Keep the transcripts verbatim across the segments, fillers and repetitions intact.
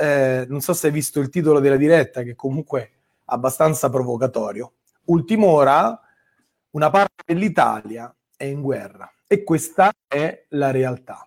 eh, non so se hai visto il titolo della diretta, che comunque è abbastanza provocatorio. Ultim'ora, una parte dell'Italia è in guerra, e questa è la realtà.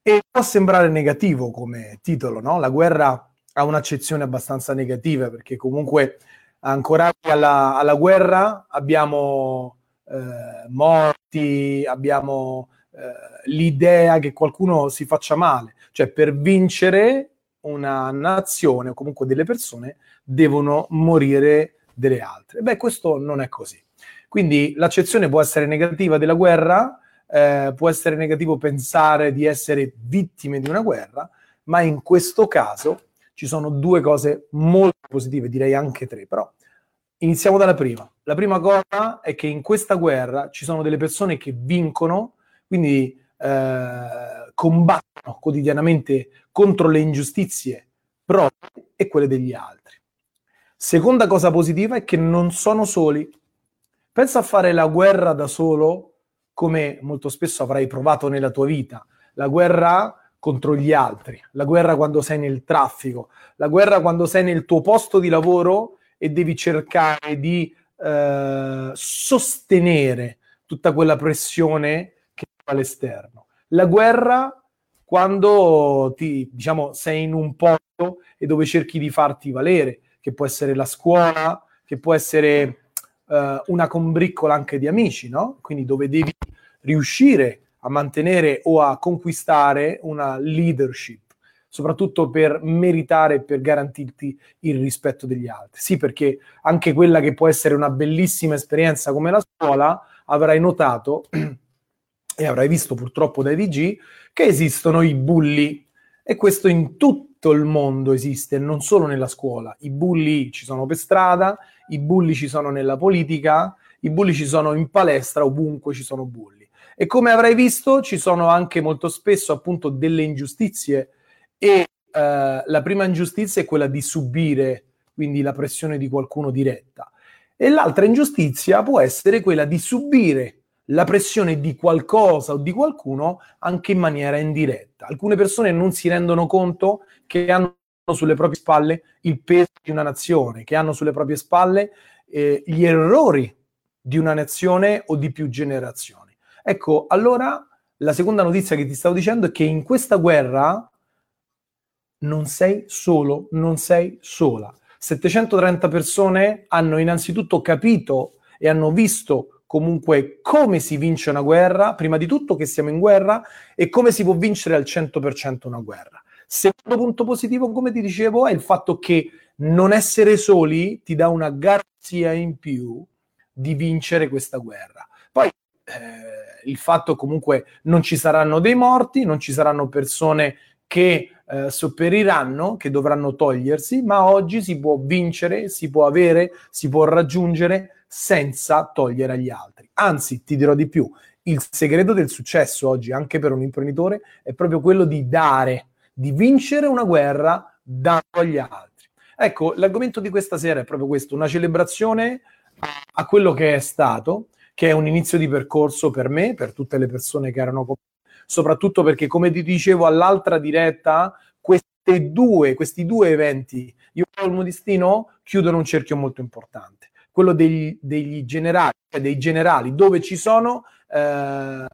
E può sembrare negativo come titolo, no? La guerra ha un'accezione abbastanza negativa, perché comunque ancorati alla, alla guerra abbiamo eh, morti, abbiamo eh, l'idea che qualcuno si faccia male. Cioè, per vincere una nazione o comunque delle persone devono morire delle altre. Beh, questo non è così. Quindi l'accezione può essere negativa della guerra, eh, può essere negativo pensare di essere vittime di una guerra, ma in questo caso ci sono due cose molto positive, direi anche tre, però iniziamo dalla prima. La prima cosa è che in questa guerra ci sono delle persone che vincono, quindi eh, combattono quotidianamente contro le ingiustizie proprie e quelle degli altri. Seconda cosa positiva è che non sono soli. Pensa a fare la guerra da solo, come molto spesso avrai provato nella tua vita. La guerra contro gli altri, la guerra quando sei nel traffico, la guerra quando sei nel tuo posto di lavoro e devi cercare di eh, sostenere tutta quella pressione che è all'esterno. La guerra quando ti, diciamo, sei in un posto e dove cerchi di farti valere, che può essere la scuola, che può essere una combriccola anche di amici, no? Quindi dove devi riuscire a mantenere o a conquistare una leadership, soprattutto per meritare e per garantirti il rispetto degli altri. Sì, perché anche quella che può essere una bellissima esperienza come la scuola, avrai notato e avrai visto purtroppo dai T G che esistono i bulli, e questo in tutti il mondo esiste, non solo nella scuola. I bulli ci sono per strada, i bulli ci sono nella politica, i bulli ci sono in palestra, ovunque ci sono bulli. E come avrai visto, ci sono anche molto spesso appunto delle ingiustizie, e eh, la prima ingiustizia è quella di subire, quindi la pressione di qualcuno diretta, e l'altra ingiustizia può essere quella di subire la pressione di qualcosa o di qualcuno anche in maniera indiretta. Alcune persone non si rendono conto che hanno sulle proprie spalle il peso di una nazione, che hanno sulle proprie spalle eh, gli errori di una nazione o di più generazioni. Ecco, allora la seconda notizia che ti stavo dicendo è che in questa guerra non sei solo, non sei sola. settecentotrenta persone hanno innanzitutto capito e hanno visto comunque come si vince una guerra, prima di tutto che siamo in guerra, e come si può vincere al cento per cento una guerra. Secondo punto positivo, come ti dicevo, è il fatto che non essere soli ti dà una garanzia in più di vincere questa guerra. Poi eh, il fatto comunque non ci saranno dei morti, non ci saranno persone che eh, sopperiranno, che dovranno togliersi, ma oggi si può vincere, si può avere, si può raggiungere senza togliere agli altri. Anzi, ti dirò di più, il segreto del successo oggi anche per un imprenditore è proprio quello di dare, di vincere una guerra dando agli altri. Ecco, l'argomento di questa sera è proprio questo, una celebrazione a quello che è stato, che è un inizio di percorso per me, per tutte le persone che erano con me, soprattutto perché, come ti dicevo all'altra diretta, queste due, questi due eventi, io e il Modestino, chiudono un cerchio molto importante, quello degli, degli generali, cioè dei generali, dove ci sono eh,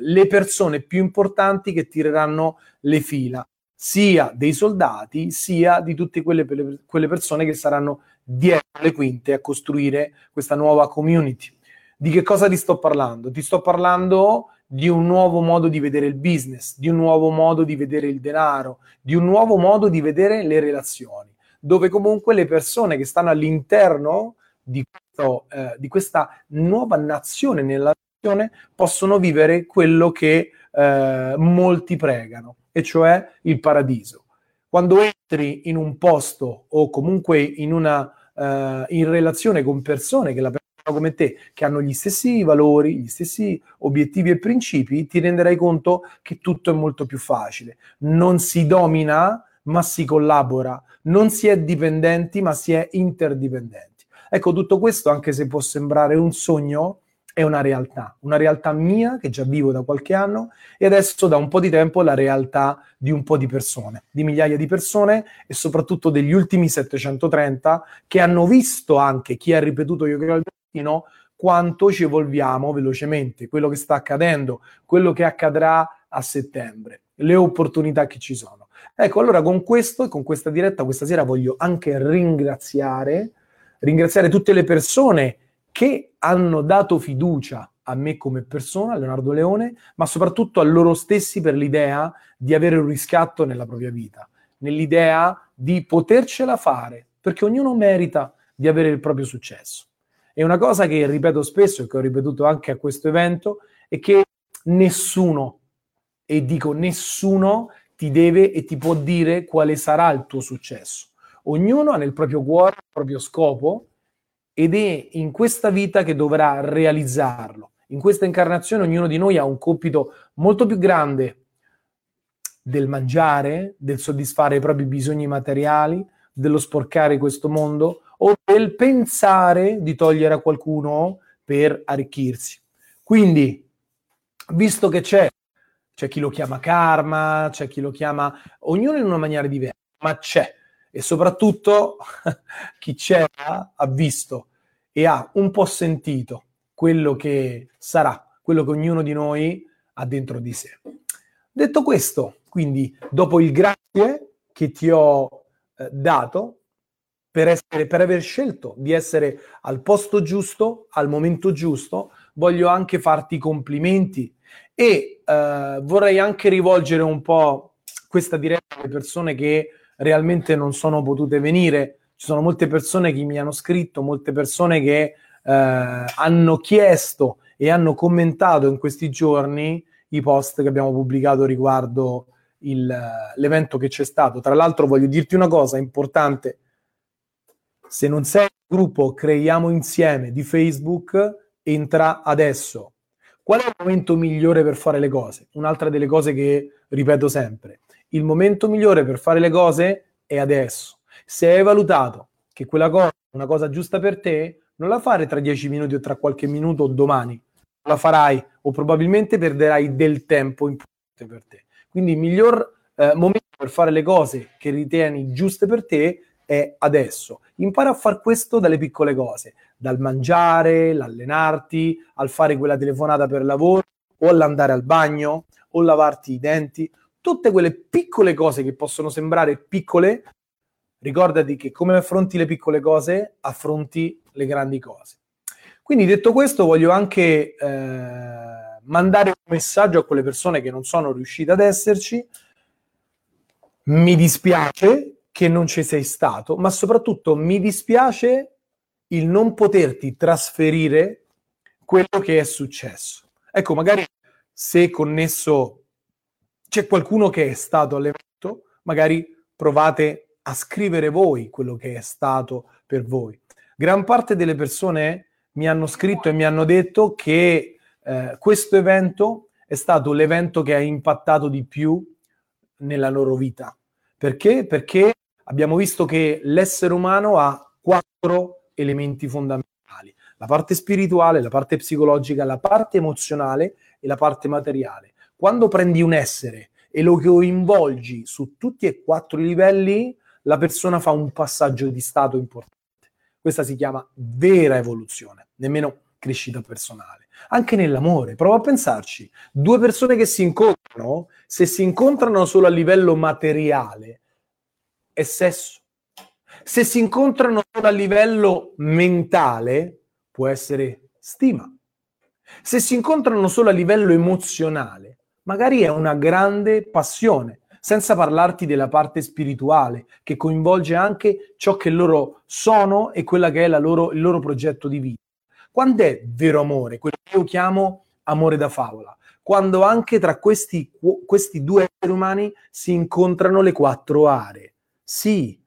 le persone più importanti che tireranno le fila, sia dei soldati, sia di tutte quelle, quelle persone che saranno dietro le quinte a costruire questa nuova community. Di che cosa ti sto parlando? Ti sto parlando di un nuovo modo di vedere il business, di un nuovo modo di vedere il denaro, di un nuovo modo di vedere le relazioni, dove comunque le persone che stanno all'interno di, questo, eh, di questa nuova nazione, nella nazione, possono vivere quello che eh, molti pregano, e cioè il paradiso. Quando entri in un posto o comunque in una eh, in relazione con persone che la pensano come te, che hanno gli stessi valori, gli stessi obiettivi e principi, ti renderai conto che tutto è molto più facile. Non si domina, ma si collabora, non si è dipendenti, ma si è interdipendenti. Ecco, tutto questo, anche se può sembrare un sogno, è una realtà, una realtà mia che già vivo da qualche anno e adesso da un po' di tempo la realtà di un po' di persone, di migliaia di persone e soprattutto degli ultimi settecentotrenta che hanno visto anche chi ha ripetuto Io creo al destino quanto ci evolviamo velocemente, quello che sta accadendo, quello che accadrà a settembre, le opportunità che ci sono. Ecco, allora con questo e con questa diretta questa sera voglio anche ringraziare, ringraziare tutte le persone che hanno dato fiducia a me come persona, a Leonardo Leone, ma soprattutto a loro stessi per l'idea di avere un riscatto nella propria vita, nell'idea di potercela fare, perché ognuno merita di avere il proprio successo. E una cosa che ripeto spesso e che ho ripetuto anche a questo evento è che nessuno, e dico nessuno, ti deve e ti può dire quale sarà il tuo successo. Ognuno ha nel proprio cuore il proprio scopo ed è in questa vita che dovrà realizzarlo. In questa incarnazione ognuno di noi ha un compito molto più grande del mangiare, del soddisfare i propri bisogni materiali, dello sporcare questo mondo o del pensare di togliere a qualcuno per arricchirsi. Quindi, visto che c'è, c'è chi lo chiama karma, c'è chi lo chiama, ognuno in una maniera diversa, ma c'è. E soprattutto chi c'era ha visto e ha un po' sentito quello che sarà, quello che ognuno di noi ha dentro di sé. Detto questo, quindi dopo il grazie che ti ho eh, dato per, essere, per aver scelto di essere al posto giusto, al momento giusto, voglio anche farti i complimenti e eh, vorrei anche rivolgere un po' questa diretta alle persone che realmente non sono potute venire. Ci sono molte persone che mi hanno scritto, molte persone che eh, hanno chiesto e hanno commentato in questi giorni i post che abbiamo pubblicato riguardo il, l'evento che c'è stato. Tra l'altro voglio dirti una cosa importante: se non sei nel gruppo Creiamo Insieme di Facebook, entra adesso. Qual è il momento migliore per fare le cose? Un'altra delle cose che ripeto sempre: il momento migliore per fare le cose è adesso. Se hai valutato che quella cosa è una cosa giusta per te, non la fare tra dieci minuti o tra qualche minuto o domani. La farai o probabilmente perderai del tempo importante per te. Quindi il miglior eh, momento per fare le cose che ritieni giuste per te è adesso. Impara a far questo dalle piccole cose, dal mangiare, l'allenarti, al fare quella telefonata per lavoro o all'andare al bagno o lavarti i denti. Tutte quelle piccole cose che possono sembrare piccole, ricordati che come affronti le piccole cose, affronti le grandi cose. Quindi detto questo, voglio anche eh, mandare un messaggio a quelle persone che non sono riuscite ad esserci. Mi dispiace che non ci sei stato, ma soprattutto mi dispiace il non poterti trasferire quello che è successo. Ecco, magari se connesso c'è qualcuno che è stato all'evento, magari provate a scrivere voi quello che è stato per voi. Gran parte delle persone mi hanno scritto e mi hanno detto che eh, questo evento è stato l'evento che ha impattato di più nella loro vita. Perché? Perché abbiamo visto che l'essere umano ha quattro elementi fondamentali: la parte spirituale, la parte psicologica, la parte emozionale e la parte materiale. Quando prendi un essere e lo coinvolgi su tutti e quattro i livelli, la persona fa un passaggio di stato importante. Questa si chiama vera evoluzione, nemmeno crescita personale. Anche nell'amore, prova a pensarci. Due persone che si incontrano, se si incontrano solo a livello materiale, è sesso. Se si incontrano solo a livello mentale, può essere stima. Se si incontrano solo a livello emozionale, magari è una grande passione, senza parlarti della parte spirituale, che coinvolge anche ciò che loro sono e quella che è la loro, il loro progetto di vita. Quando è vero amore? Quello che io chiamo amore da favola. Quando anche tra questi, questi due esseri umani si incontrano le quattro aree. Sì,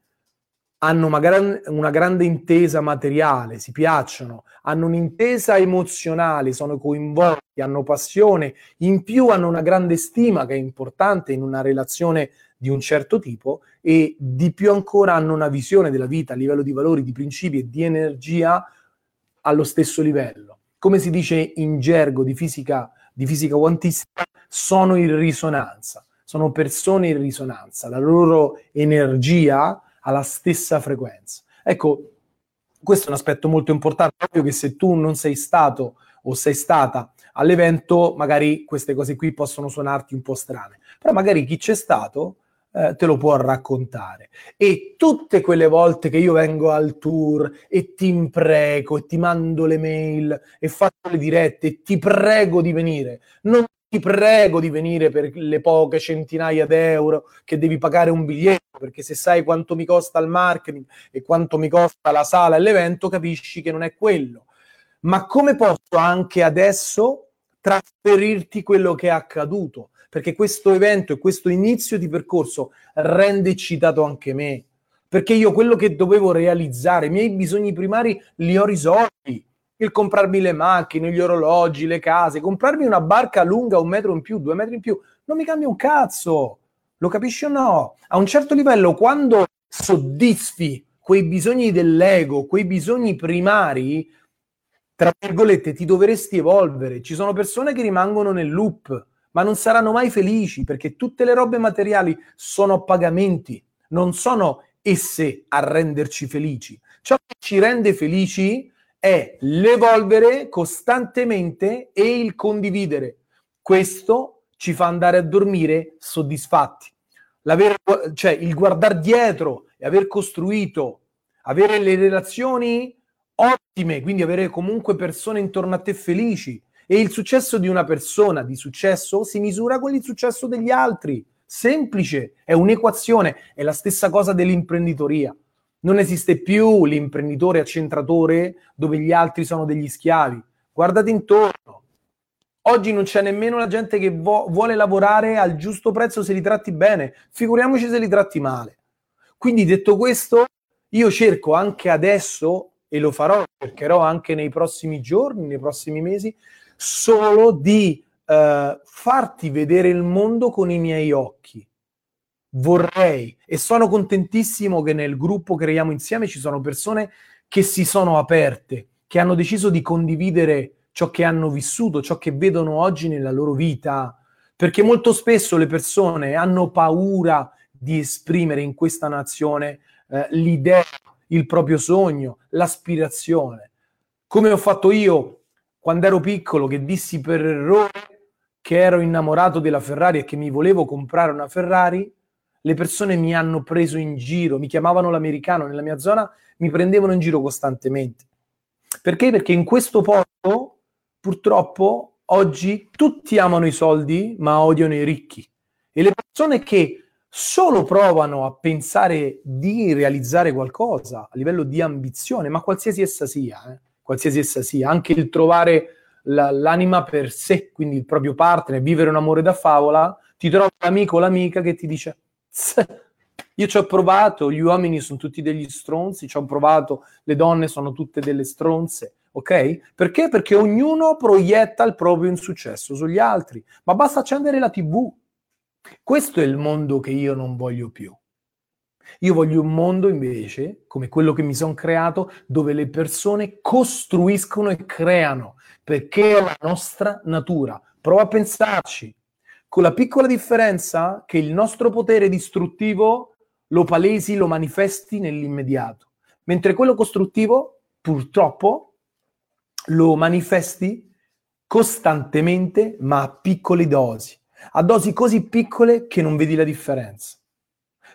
hanno una, gran, una grande intesa materiale, si piacciono, hanno un'intesa emozionale, sono coinvolti, hanno passione, in più hanno una grande stima che è importante in una relazione di un certo tipo e di più ancora hanno una visione della vita a livello di valori, di principi e di energia allo stesso livello. come si dice in gergo di fisica, di fisica quantistica, sono in risonanza, sono persone in risonanza, la loro energia ha la stessa frequenza. Ecco, questo è un aspetto molto importante, proprio che se tu non sei stato o sei stata all'evento, magari queste cose qui possono suonarti un po' strane, però magari chi c'è stato eh, te lo può raccontare. E tutte quelle volte che io vengo al tour e ti impreco e ti mando le mail e faccio le dirette e ti prego di venire, non ti prego di venire per le poche centinaia d'euro che devi pagare un biglietto, perché se sai quanto mi costa il marketing e quanto mi costa la sala e l'evento, capisci che non è quello. Ma come posso anche adesso trasferirti quello che è accaduto? Perché questo evento e questo inizio di percorso rende eccitato anche me, perché io quello che dovevo realizzare, i miei bisogni primari li ho risolti, il comprarmi le macchine, gli orologi, le case, comprarmi una barca lunga un metro in più, due metri in più, non mi cambia un cazzo, lo capisci o no? A un certo livello, quando soddisfi quei bisogni dell'ego, quei bisogni primari, tra virgolette, ti dovresti evolvere. Ci sono persone che rimangono nel loop, ma non saranno mai felici, perché tutte le robe materiali sono pagamenti, non sono esse a renderci felici. Ciò che ci rende felici è l'evolvere costantemente e il condividere. Questo ci fa andare a dormire soddisfatti. L'aver, cioè il guardare dietro e aver costruito, avere le relazioni ottime, quindi avere comunque persone intorno a te felici. E il successo di una persona di successo si misura con il successo degli altri. Semplice, è un'equazione. È la stessa cosa dell'imprenditoria. Non esiste più l'imprenditore accentratore dove gli altri sono degli schiavi. Guardate intorno. Oggi non c'è nemmeno la gente che vo- vuole lavorare al giusto prezzo se li tratti bene. Figuriamoci se li tratti male. Quindi, detto questo, io cerco anche adesso, e lo farò, cercherò anche nei prossimi giorni, nei prossimi mesi, solo di eh, farti vedere il mondo con i miei occhi. Vorrei, e sono contentissimo che nel gruppo Creiamo Insieme ci sono persone che si sono aperte, che hanno deciso di condividere ciò che hanno vissuto, ciò che vedono oggi nella loro vita, perché molto spesso le persone hanno paura di esprimere in questa nazione eh, l'idea, il proprio sogno, l'aspirazione. Come ho fatto io quando ero piccolo, che dissi per errore che ero innamorato della Ferrari e che mi volevo comprare una Ferrari, le persone mi hanno preso in giro, mi chiamavano l'americano, nella mia zona mi prendevano in giro costantemente. Perché? Perché in questo posto, purtroppo, oggi tutti amano i soldi ma odiano i ricchi. E le persone che solo provano a pensare di realizzare qualcosa a livello di ambizione, ma qualsiasi essa sia, eh? qualsiasi essa sia, anche il trovare la, l'anima per sé, quindi il proprio partner, vivere un amore da favola, ti trovi l'amico o l'amica che ti dice: io ci ho provato, gli uomini sono tutti degli stronzi, ci ho provato, le donne sono tutte delle stronze. Ok? Perché? Perché ognuno proietta il proprio insuccesso sugli altri, ma basta accendere la tivù. Questo è il mondo che io non voglio più. Io voglio un mondo invece, come quello che mi sono creato, dove le persone costruiscono e creano, perché è la nostra natura. Prova a pensarci, con la piccola differenza che il nostro potere distruttivo lo palesi, lo manifesti nell'immediato, mentre quello costruttivo, purtroppo, lo manifesti costantemente, ma a piccole dosi. A dosi così piccole che non vedi la differenza.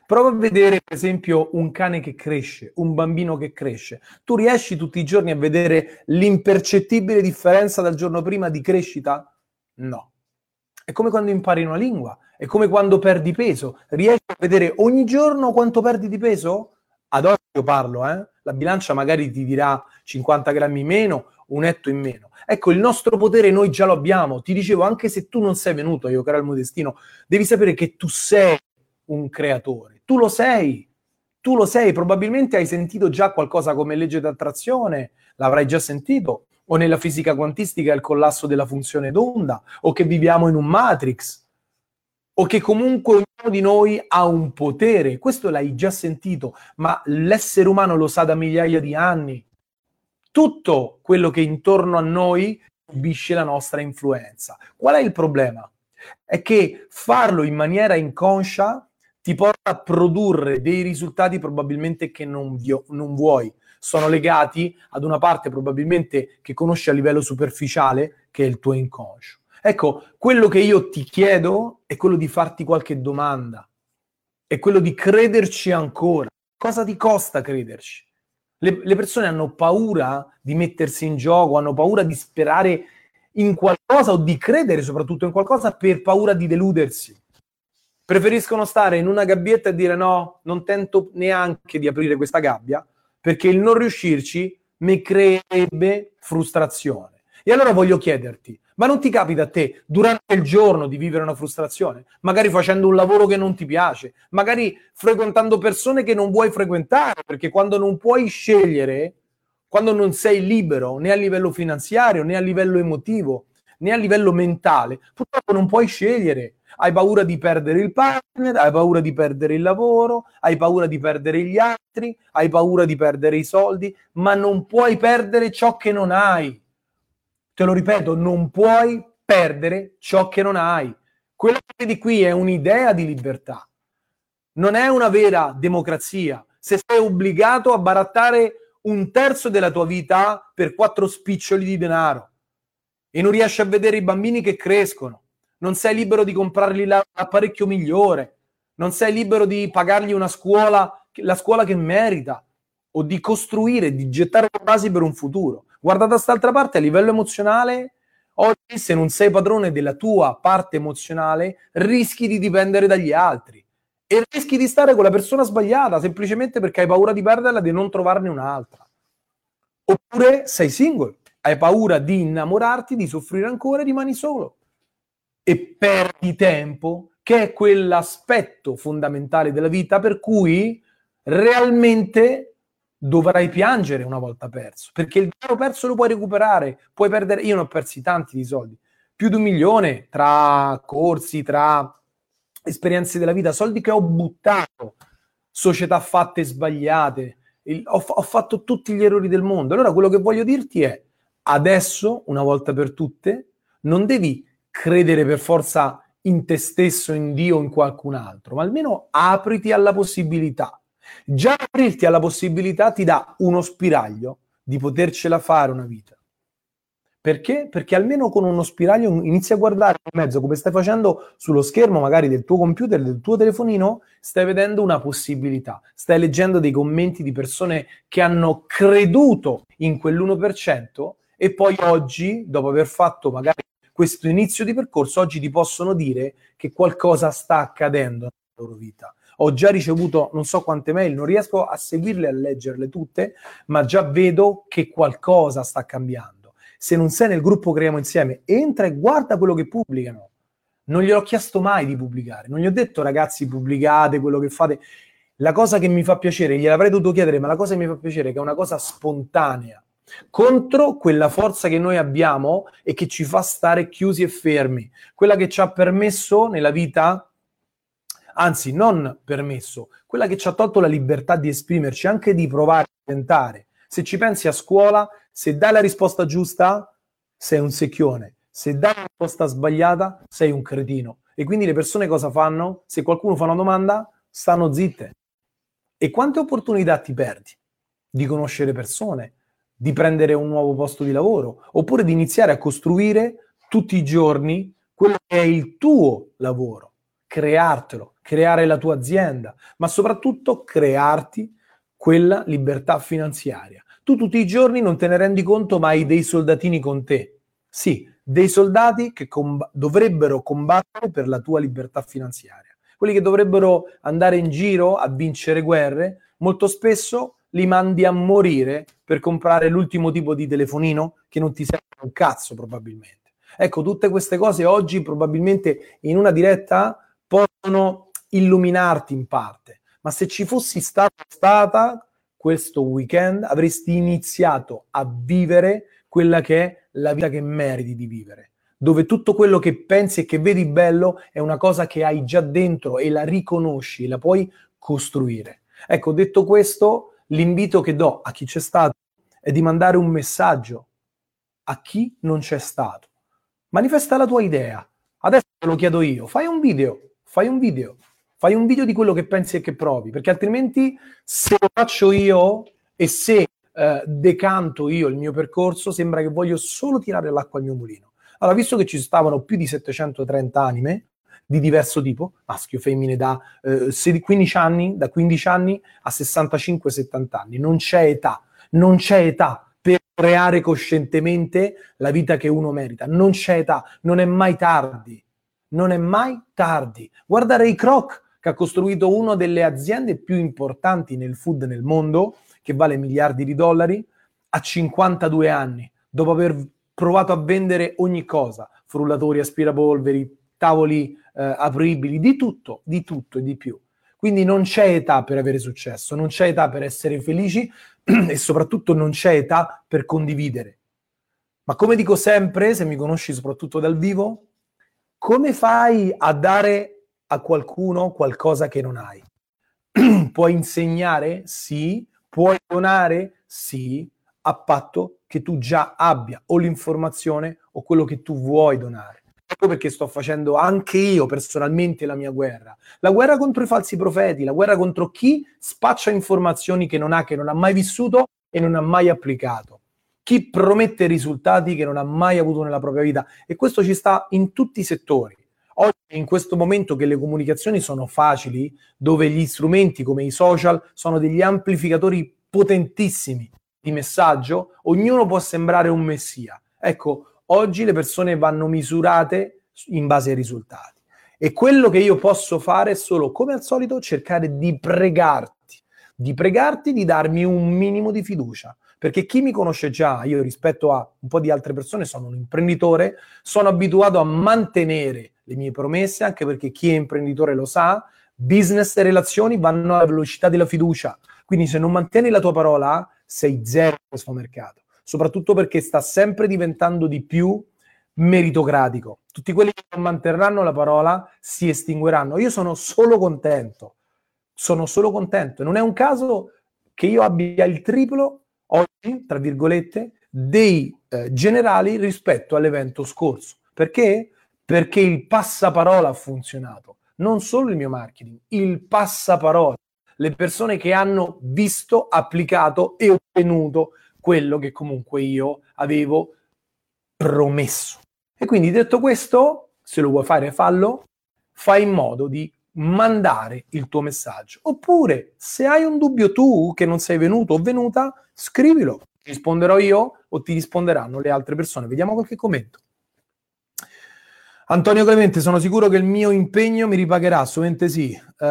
Prova a vedere, per esempio, un cane che cresce, un bambino che cresce. Tu riesci tutti i giorni a vedere l'impercettibile differenza dal giorno prima di crescita? No. È come quando impari una lingua, è come quando perdi peso. Riesci a vedere ogni giorno quanto perdi di peso? Ad oggi io parlo, eh? La bilancia magari ti dirà cinquanta grammi in meno, un etto in meno. Ecco, il nostro potere noi già lo abbiamo. Ti dicevo, anche se tu non sei venuto a giocare al mio destino, devi sapere che tu sei un creatore. Tu lo sei. Tu lo sei. Probabilmente hai sentito già qualcosa come legge d'attrazione. L'avrai già sentito. O nella fisica quantistica il collasso della funzione d'onda. O che viviamo in un matrix. O che comunque ognuno di noi ha un potere. Questo l'hai già sentito. Ma l'essere umano lo sa da migliaia di anni. tutto quello che intorno a noi subisce la nostra influenza. Qual è il problema? È che farlo in maniera inconscia ti porta a produrre dei risultati probabilmente che non, vio- non vuoi. Sono legati ad una parte probabilmente che conosci a livello superficiale, che è il tuo inconscio. Ecco, quello che io ti chiedo è quello di farti qualche domanda, è quello di crederci ancora. Cosa ti costa crederci? Le, le persone hanno paura di mettersi in gioco, hanno paura di sperare in qualcosa o di credere soprattutto in qualcosa per paura di deludersi. Preferiscono stare in una gabbietta e dire no, non tento neanche di aprire questa gabbia, perché il non riuscirci mi creerebbe frustrazione. E allora voglio chiederti, ma non ti capita a te durante il giorno di vivere una frustrazione? Magari facendo un lavoro che non ti piace, magari frequentando persone che non vuoi frequentare, perché quando non puoi scegliere, quando non sei libero, né a livello finanziario, né a livello emotivo, né a livello mentale, purtroppo non puoi scegliere. Hai paura di perdere il partner, hai paura di perdere il lavoro, hai paura di perdere gli altri, hai paura di perdere i soldi, ma non puoi perdere ciò che non hai. Te lo ripeto, non puoi perdere ciò che non hai. Quello che vedi qui è un'idea di libertà. Non è una vera democrazia. Se sei obbligato a barattare un terzo della tua vita per quattro spiccioli di denaro e non riesci a vedere i bambini che crescono, non sei libero di comprargli l'apparecchio migliore, non sei libero di pagargli una scuola, la scuola che merita, o di costruire, di gettare le basi per un futuro. Guardate da st'altra parte, a livello emozionale, oggi se non sei padrone della tua parte emozionale, rischi di dipendere dagli altri e rischi di stare con la persona sbagliata, semplicemente perché hai paura di perderla e di non trovarne un'altra. Oppure sei single, hai paura di innamorarti, di soffrire ancora e rimani solo. E perdi tempo, che è quell'aspetto fondamentale della vita per cui realmente dovrai piangere una volta perso, perché il denaro perso lo puoi recuperare, puoi perdere. Io ne ho persi tanti di soldi, più di un milione tra corsi, tra esperienze della vita, soldi che ho buttato, società fatte sbagliate, il, ho, ho fatto tutti gli errori del mondo. Allora quello che voglio dirti è, adesso, una volta per tutte, non devi credere per forza in te stesso, in Dio, in qualcun altro, ma almeno apriti alla possibilità. Già aprirti alla possibilità ti dà uno spiraglio di potercela fare una vita. Perché? Perché almeno con uno spiraglio inizi a guardare in mezzo, come stai facendo sullo schermo magari del tuo computer, del tuo telefonino, stai vedendo una possibilità, stai leggendo dei commenti di persone che hanno creduto in quell'uno per cento e poi oggi, dopo aver fatto magari questo inizio di percorso, oggi ti possono dire che qualcosa sta accadendo nella loro vita. Ho già ricevuto non so quante mail, non riesco a seguirle, a leggerle tutte, ma già vedo che qualcosa sta cambiando. Se non sei nel gruppo Creiamo Insieme, entra e guarda quello che pubblicano. Non gliel'ho chiesto mai di pubblicare, non gli ho detto ragazzi pubblicate quello che fate. La cosa che mi fa piacere, gliel'avrei dovuto chiedere, ma la cosa che mi fa piacere è che è una cosa spontanea, contro quella forza che noi abbiamo e che ci fa stare chiusi e fermi, quella che ci ha permesso nella vita, anzi non permesso, quella che ci ha tolto la libertà di esprimerci, anche di provare a tentare. Se ci pensi a scuola, se dai la risposta giusta sei un secchione, se dai la risposta sbagliata sei un cretino. E quindi le persone cosa fanno? Se qualcuno fa una domanda stanno zitte. E quante opportunità ti perdi di conoscere persone, di prendere un nuovo posto di lavoro, oppure di iniziare a costruire tutti i giorni quello che è il tuo lavoro, creartelo, creare la tua azienda, ma soprattutto crearti quella libertà finanziaria. Tu tutti i giorni non te ne rendi conto, ma hai dei soldatini con te. Sì, dei soldati che comb- dovrebbero combattere per la tua libertà finanziaria. Quelli che dovrebbero andare in giro a vincere guerre, molto spesso li mandi a morire per comprare l'ultimo tipo di telefonino che non ti serve un cazzo probabilmente. Ecco, tutte queste cose oggi probabilmente in una diretta possono illuminarti in parte, ma se ci fossi stata, stata questo weekend avresti iniziato a vivere quella che è la vita che meriti di vivere, dove tutto quello che pensi e che vedi bello è una cosa che hai già dentro e la riconosci, la puoi costruire. Ecco, detto questo, l'invito che do a chi c'è stato è di mandare un messaggio a chi non c'è stato. Manifesta la tua idea. Adesso te lo chiedo io. Fai un video, fai un video, fai un video di quello che pensi e che provi, perché altrimenti se lo faccio io e se eh, decanto io il mio percorso, sembra che voglio solo tirare l'acqua al mio mulino. Allora, visto che ci stavano più di settecentotrenta anime di diverso tipo, maschio, femmine, da eh, quindici anni, da quindici anni a sessantacinque settanta anni, non c'è età, non c'è età per creare coscientemente la vita che uno merita, non c'è età, non è mai tardi, non è mai tardi. Guarda Ray Kroc, che ha costruito una delle aziende più importanti nel food nel mondo, che vale miliardi di dollari, a cinquantadue anni, dopo aver provato a vendere ogni cosa, frullatori, aspirapolveri, tavoli eh, apribili, di tutto, di tutto e di più. Quindi non c'è età per avere successo, non c'è età per essere felici e soprattutto non c'è età per condividere. Ma come dico sempre, se mi conosci soprattutto dal vivo, come fai a dare a qualcuno qualcosa che non hai? Puoi insegnare? Sì. Puoi donare? Sì, a patto che tu già abbia o l'informazione o quello che tu vuoi donare. Ecco perché sto facendo anche io personalmente la mia guerra. La guerra contro i falsi profeti, la guerra contro chi spaccia informazioni che non ha, che non ha mai vissuto e non ha mai applicato. Chi promette risultati che non ha mai avuto nella propria vita. E questo ci sta in tutti i settori. Oggi, in questo momento che le comunicazioni sono facili, dove gli strumenti come i social sono degli amplificatori potentissimi di messaggio, ognuno può sembrare un messia. Ecco, oggi le persone vanno misurate in base ai risultati. E quello che io posso fare è solo, come al solito, cercare di pregarti, di pregarti di darmi un minimo di fiducia. Perché chi mi conosce già, io rispetto a un po' di altre persone, sono un imprenditore, sono abituato a mantenere le mie promesse, anche perché chi è imprenditore lo sa, business e relazioni vanno alla velocità della fiducia. Quindi se non mantieni la tua parola, sei zero in questo mercato. Soprattutto perché sta sempre diventando di più meritocratico. Tutti quelli che non manterranno la parola si estingueranno. Io sono solo contento, sono solo contento. Non è un caso che io abbia il triplo oggi, tra virgolette, dei eh, generali rispetto all'evento scorso. Perché? Perché il passaparola ha funzionato. Non solo il mio marketing, il passaparola. Le persone che hanno visto, applicato e ottenuto quello che comunque io avevo promesso. E quindi, detto questo, se lo vuoi fare, fallo. Fai in modo di mandare il tuo messaggio. Oppure, se hai un dubbio tu che non sei venuto o venuta, scrivilo, ti risponderò io o ti risponderanno le altre persone. Vediamo qualche commento. Antonio Clemente, sono sicuro che il mio impegno mi ripagherà, assolutamente sì. Uh,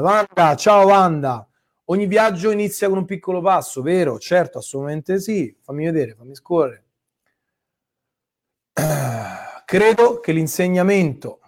Wanda, ciao Wanda. Ogni viaggio inizia con un piccolo passo, vero? Certo, assolutamente sì. Fammi vedere, fammi scorrere. Uh, credo che l'insegnamento...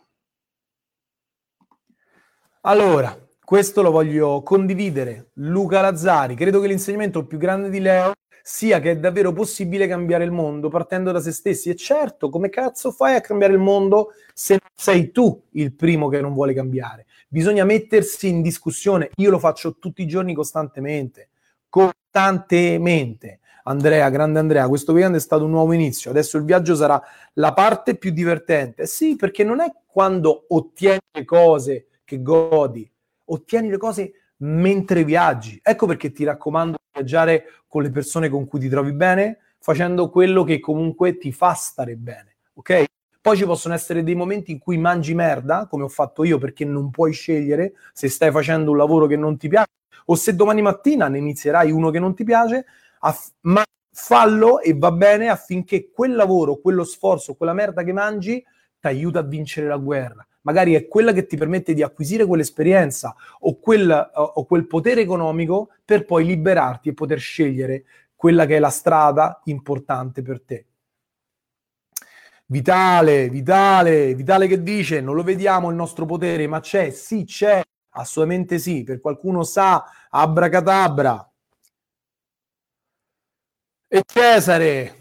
Allora, questo lo voglio condividere. Luca Lazzari, credo che l'insegnamento più grande di Leo sia che è davvero possibile cambiare il mondo partendo da se stessi. E certo, come cazzo fai a cambiare il mondo se non sei tu il primo che non vuole cambiare? Bisogna mettersi in discussione. Io lo faccio tutti i giorni costantemente, costantemente. Andrea, grande Andrea, questo weekend è stato un nuovo inizio, adesso il viaggio sarà la parte più divertente. Sì, perché non è quando ottieni le cose che godi, ottieni le cose mentre viaggi. Ecco perché ti raccomando di viaggiare con le persone con cui ti trovi bene, facendo quello che comunque ti fa stare bene, ok? Poi ci possono essere dei momenti in cui mangi merda, come ho fatto io, perché non puoi scegliere se stai facendo un lavoro che non ti piace o se domani mattina ne inizierai uno che non ti piace, aff- ma fallo e va bene, affinché quel lavoro, quello sforzo, quella merda che mangi ti aiuta a vincere la guerra. Magari è quella che ti permette di acquisire quell'esperienza o quel, o quel potere economico per poi liberarti e poter scegliere quella che è la strada importante per te. Vitale, Vitale, Vitale che dice non lo vediamo il nostro potere, ma c'è, sì c'è, assolutamente sì, per qualcuno sa, abracadabra. E Cesare...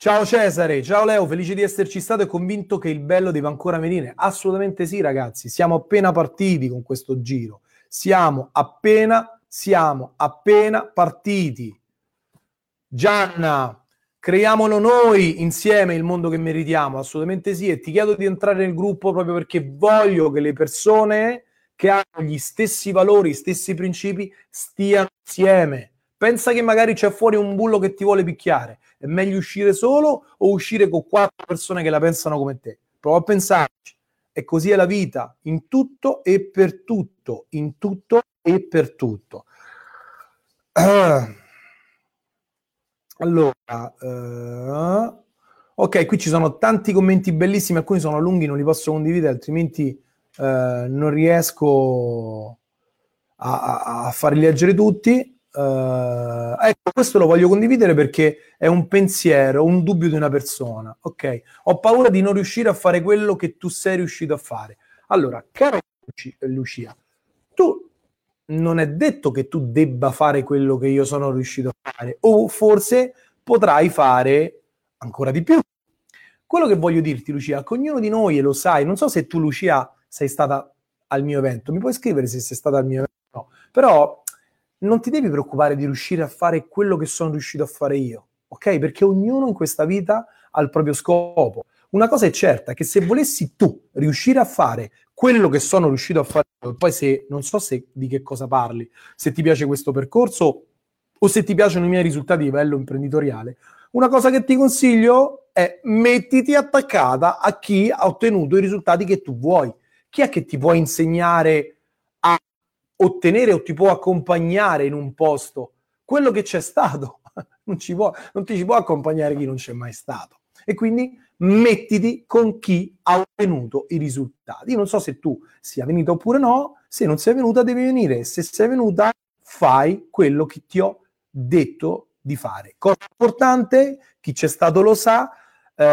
Ciao Cesare, ciao Leo, felice di esserci stato e convinto che il bello deve ancora venire. Assolutamente sì ragazzi, siamo appena partiti con questo giro, siamo appena, siamo appena partiti. Gianna, creiamolo noi insieme il mondo che meritiamo, assolutamente sì, e ti chiedo di entrare nel gruppo proprio perché voglio che le persone che hanno gli stessi valori, gli stessi principi, stiano insieme. Pensa che magari c'è fuori un bullo che ti vuole picchiare, è meglio uscire solo o uscire con quattro persone che la pensano come te? Prova a pensarci, e così è la vita, in tutto e per tutto, in tutto e per tutto. Allora, uh, ok, qui ci sono tanti commenti bellissimi, alcuni sono lunghi, non li posso condividere, altrimenti uh, non riesco a, a, a farli leggere tutti. Uh, ecco, questo lo voglio condividere perché è un pensiero, un dubbio di una persona. Ok, ho paura di non riuscire a fare quello che tu sei riuscito a fare. Allora, cara Lucia, tu... non è detto che tu debba fare quello che io sono riuscito a fare, o forse potrai fare ancora di più. Quello che voglio dirti, Lucia, che ognuno di noi, e lo sai, non so se tu, Lucia, sei stata al mio evento, mi puoi scrivere se sei stata al mio evento, no. Però non ti devi preoccupare di riuscire a fare quello che sono riuscito a fare io, ok? Perché ognuno in questa vita ha il proprio scopo. Una cosa è certa, che se volessi tu riuscire a fare quello che sono riuscito a fare, poi se non so se di che cosa parli, se ti piace questo percorso o se ti piacciono i miei risultati a livello imprenditoriale, una cosa che ti consiglio è mettiti attaccata a chi ha ottenuto i risultati che tu vuoi. Chi è che ti può insegnare a ottenere o ti può accompagnare in un posto? Quello che c'è stato. Non ci può, non ti ci può accompagnare chi non c'è mai stato. E quindi mettiti con chi ha ottenuto i risultati. Io non so se tu sia venuta oppure no, se non sei venuta devi venire, se sei venuta fai quello che ti ho detto di fare. Cosa importante, chi c'è stato lo sa, eh,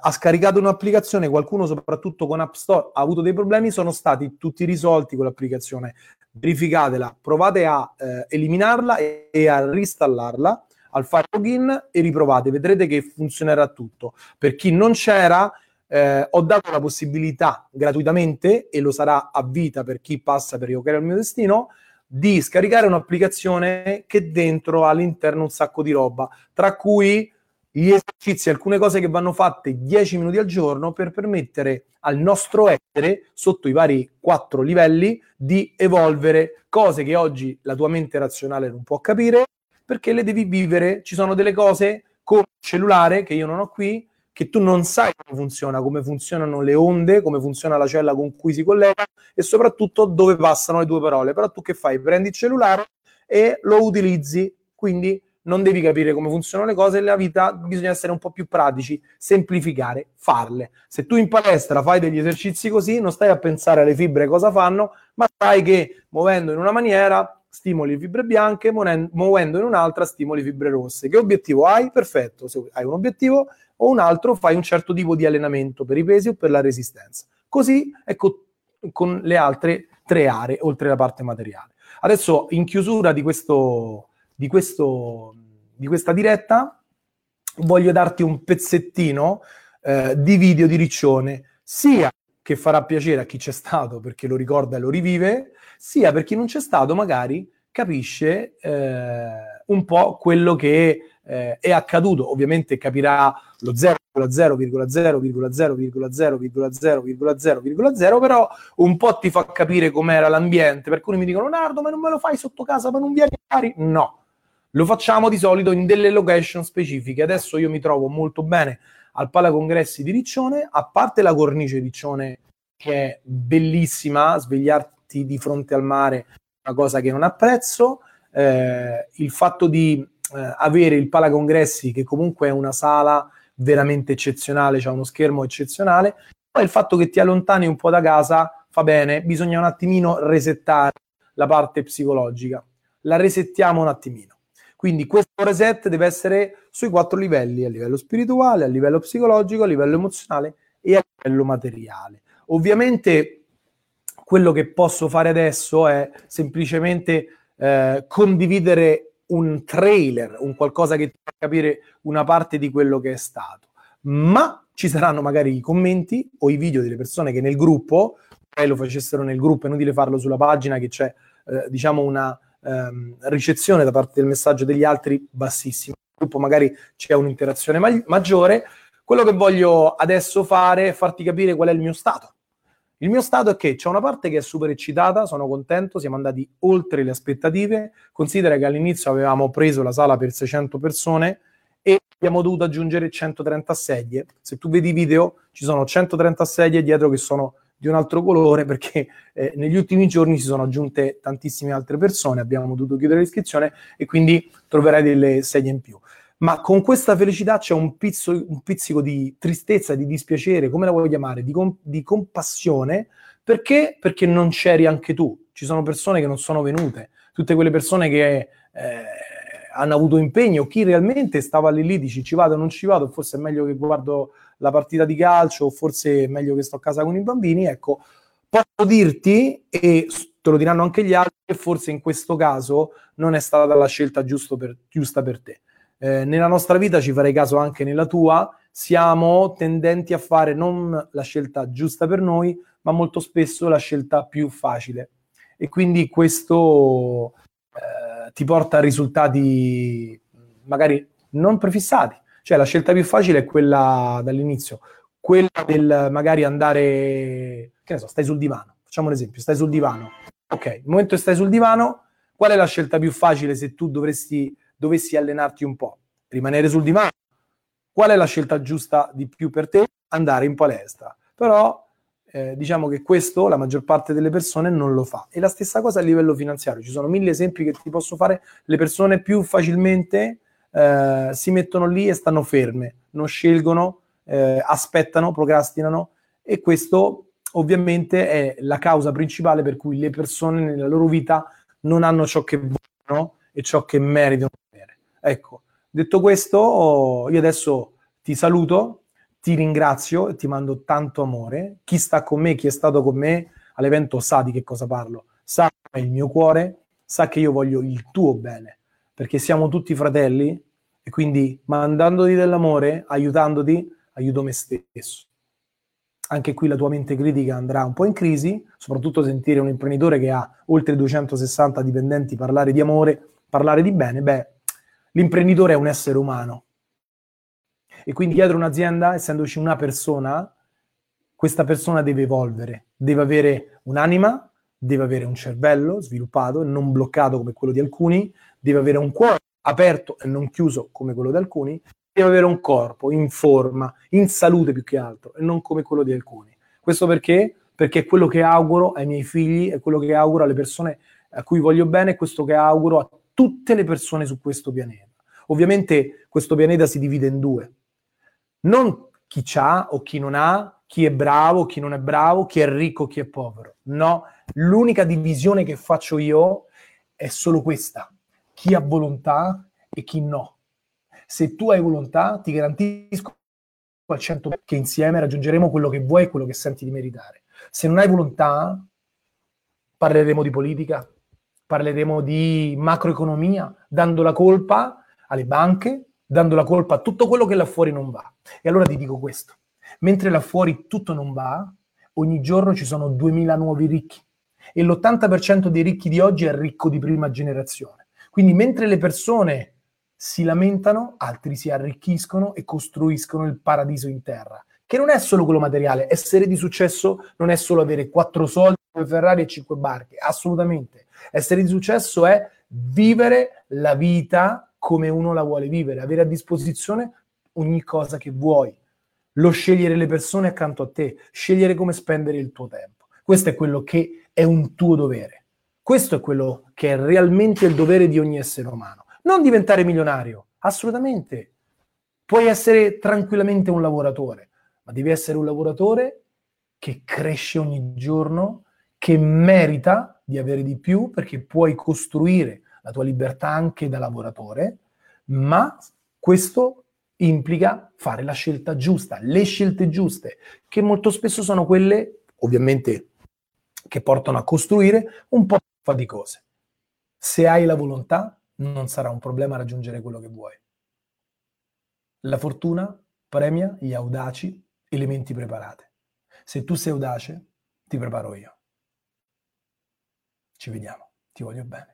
ha scaricato un'applicazione, qualcuno soprattutto con App Store ha avuto dei problemi, sono stati tutti risolti con l'applicazione. Verificatela, provate a eh, eliminarla e, e a reinstallarla, al fare login e riprovate, vedrete che funzionerà tutto. Per chi non c'era, eh, ho dato la possibilità gratuitamente, e lo sarà a vita per chi passa per Io Creo il mio destino, di scaricare un'applicazione che dentro ha all'interno un sacco di roba, tra cui gli esercizi, alcune cose che vanno fatte dieci minuti al giorno per permettere al nostro essere, sotto i vari quattro livelli, di evolvere cose che oggi la tua mente razionale non può capire, perché le devi vivere. Ci sono delle cose come il cellulare, che io non ho qui, che tu non sai come funziona, come funzionano le onde, come funziona la cella con cui si collega e soprattutto dove passano le tue parole. Però tu che fai? Prendi il cellulare e lo utilizzi, quindi non devi capire come funzionano le cose. Nella vita bisogna essere un po' più pratici, semplificare, farle. Se tu in palestra fai degli esercizi così, non stai a pensare alle fibre cosa fanno, ma sai che muovendo in una maniera stimoli fibre bianche, muovendo in un'altra stimoli fibre rosse. Che obiettivo hai? Perfetto, se hai un obiettivo o un altro fai un certo tipo di allenamento per i pesi o per la resistenza. Così ecco con le altre tre aree, oltre la parte materiale. Adesso in chiusura di questo, di questo, di questa diretta voglio darti un pezzettino eh, di video di Riccione, sia che farà piacere a chi c'è stato perché lo ricorda e lo rivive, sia per chi non c'è stato magari capisce eh, un po' quello che eh, è accaduto. Ovviamente capirà lo zero virgola zero virgola zero virgola zero virgola zero virgola zero virgola zero, però un po' ti fa capire com'era l'ambiente. Per cui mi dicono: Leonardo, ma non me lo fai sotto casa, ma non vieni a fare? No, lo facciamo di solito in delle location specifiche. Adesso io mi trovo molto bene al Pala Congressi di Riccione, a parte la cornice Riccione che è bellissima, svegliarti di fronte al mare è una cosa che non apprezzo, eh, il fatto di eh, avere il Pala Congressi che comunque è una sala veramente eccezionale, c'è uno schermo eccezionale, poi il fatto che ti allontani un po' da casa fa bene, bisogna un attimino resettare la parte psicologica, la resettiamo un attimino. Quindi questo reset deve essere sui quattro livelli, a livello spirituale, a livello psicologico, a livello emozionale e a livello materiale. Ovviamente quello che posso fare adesso è semplicemente eh, condividere un trailer, un qualcosa che ti fa capire una parte di quello che è stato. Ma ci saranno magari i commenti o i video delle persone che nel gruppo, magari lo facessero nel gruppo, è inutile farlo sulla pagina che c'è eh, diciamo una... ricezione da parte del messaggio degli altri bassissima. gruppo magari c'è un'interazione ma- maggiore. Quello che voglio adesso fare è farti capire qual è il mio stato. Il mio stato è che c'è una parte che è super eccitata, sono contento, siamo andati oltre le aspettative. Considera che all'inizio avevamo preso la sala per seicento persone e abbiamo dovuto aggiungere centotrenta sedie. Se tu vedi i video, ci sono centotrenta sedie dietro che sono di un altro colore, perché eh, negli ultimi giorni si sono aggiunte tantissime altre persone, abbiamo dovuto chiudere l'iscrizione e quindi troverai delle sedie in più. Ma con questa felicità c'è un, pizzo, un pizzico di tristezza, di dispiacere, come la vuoi chiamare, di, com- di compassione. Perché? Perché non c'eri anche tu. Ci sono persone che non sono venute, tutte quelle persone che eh, hanno avuto impegno, chi realmente stava lì lì, dici ci vado o non ci vado, forse è meglio che guardo la partita di calcio, forse è meglio che sto a casa con i bambini. Ecco, posso dirti, e te lo diranno anche gli altri, che forse in questo caso non è stata la scelta giusto per, giusta per te. Eh, nella nostra vita, ci farei caso anche nella tua, siamo tendenti a fare non la scelta giusta per noi, ma molto spesso la scelta più facile. E quindi questo eh, ti porta a risultati magari non prefissati. Cioè la scelta più facile è quella dall'inizio, quella del magari andare, che ne so, stai sul divano. Facciamo un esempio, stai sul divano. Ok, nel momento che stai sul divano, qual è la scelta più facile se tu dovresti... dovessi allenarti un po', rimanere sul divano? Qual è la scelta giusta di più per te? Andare in palestra. Però eh, diciamo che questo la maggior parte delle persone non lo fa. E la stessa cosa a livello finanziario, ci sono mille esempi che ti posso fare. Le persone più facilmente eh, si mettono lì e stanno ferme, non scelgono, eh, aspettano, procrastinano, e questo ovviamente è la causa principale per cui le persone nella loro vita non hanno ciò che vogliono e ciò che meritano di avere. Ecco, detto questo, io adesso ti saluto, ti ringrazio e ti mando tanto amore. Chi sta con me, chi è stato con me all'evento sa di che cosa parlo, sa il mio cuore, sa che io voglio il tuo bene, perché siamo tutti fratelli, e quindi mandandoti dell'amore, aiutandoti, aiuto me stesso. Anche qui la tua mente critica andrà un po' in crisi, soprattutto sentire un imprenditore che ha oltre duecentosessanta dipendenti parlare di amore, parlare di bene. Beh, l'imprenditore è un essere umano, e quindi dietro un'azienda, essendoci una persona, questa persona deve evolvere, deve avere un'anima, deve avere un cervello sviluppato e non bloccato come quello di alcuni, deve avere un cuore aperto e non chiuso come quello di alcuni, deve avere un corpo in forma, in salute più che altro, e non come quello di alcuni. Questo perché? Perché è quello che auguro ai miei figli, è quello che auguro alle persone a cui voglio bene, è questo che auguro a tutte le persone su questo pianeta. Ovviamente questo pianeta si divide in due: non chi c'ha o chi non ha, chi è bravo, chi non è bravo, chi è ricco, chi è povero. No, l'unica divisione che faccio io è solo questa: chi ha volontà e chi no. Se tu hai volontà, ti garantisco al cento che insieme raggiungeremo quello che vuoi e quello che senti di meritare. Se non hai volontà, parleremo di politica, parleremo di macroeconomia, dando la colpa alle banche, dando la colpa a tutto quello che là fuori non va. E allora ti dico questo: mentre là fuori tutto non va, ogni giorno ci sono duemila nuovi ricchi, e l'ottanta per cento dei ricchi di oggi è ricco di prima generazione. Quindi mentre le persone si lamentano, altri si arricchiscono e costruiscono il paradiso in terra, che non è solo quello materiale. Essere di successo non è solo avere quattro soldi, due Ferrari e cinque barche, assolutamente. Essere di successo è vivere la vita come uno la vuole vivere, avere a disposizione ogni cosa che vuoi, lo scegliere le persone accanto a te, scegliere come spendere il tuo tempo. Questo è quello che è un tuo dovere, questo è quello che è realmente il dovere di ogni essere umano. Non diventare milionario, assolutamente. Puoi essere tranquillamente un lavoratore, ma devi essere un lavoratore che cresce ogni giorno, che merita di avere di più, perché puoi costruire la tua libertà anche da lavoratore, ma questo implica fare la scelta giusta, le scelte giuste, che molto spesso sono quelle, ovviamente, che portano a costruire, un po' faticose. Se hai la volontà, non sarà un problema raggiungere quello che vuoi. La fortuna premia gli audaci e le menti preparate. Se tu sei audace, ti preparo io. Ci vediamo, ti voglio bene.